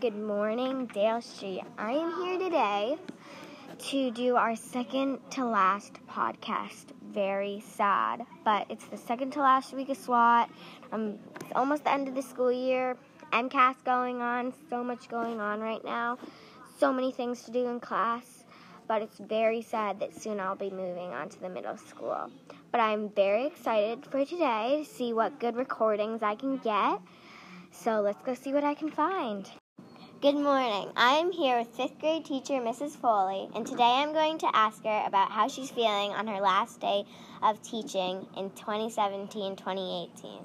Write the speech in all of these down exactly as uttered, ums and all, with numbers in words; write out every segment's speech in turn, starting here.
Good morning, Dale Street. I am here today to do our second to last podcast. Very sad, but it's the second to last week of SWAT. Um, it's almost the end of the school year. M C A S going on. So much going on right now. So many things to do in class. But it's very sad that soon I'll be moving on to the middle school. But I'm very excited for today to see what good recordings I can get. So let's go see what I can find. Good morning. I am here with fifth grade teacher Missus Foley, and today I'm going to ask her about how she's feeling on her last day of teaching in twenty seventeen twenty eighteen.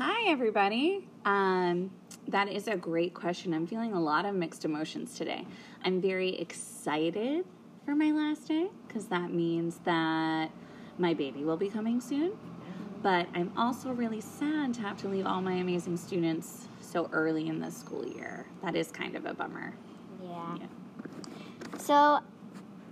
Hi, everybody. Um, that is a great question. I'm feeling a lot of mixed emotions today. I'm very excited for my last day because that means that my baby will be coming soon. But I'm also really sad to have to leave all my amazing students so early in the school year. That is kind of a bummer. Yeah. yeah. So,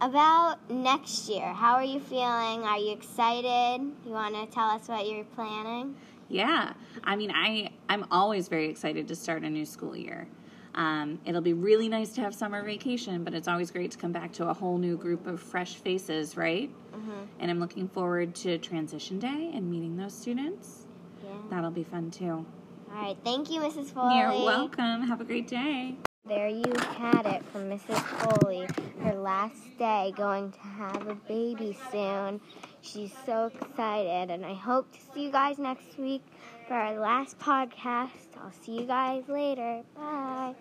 about next year, how are you feeling? Are you excited? You want to tell us what you're planning? Yeah. I mean, I, I'm always very excited to start a new school year. Um, it'll be really nice to have summer vacation, but it's always great to come back to a whole new group of fresh faces, right? Mm-hmm. And I'm looking forward to transition day and meeting those students. Yeah. That'll be fun, too. All right. Thank you, Missus Foley. You're welcome. Have a great day. There you had it from Missus Foley. Her last day, going to have a baby soon. She's so excited, and I hope to see you guys next week for our last podcast. I'll see you guys later. Bye.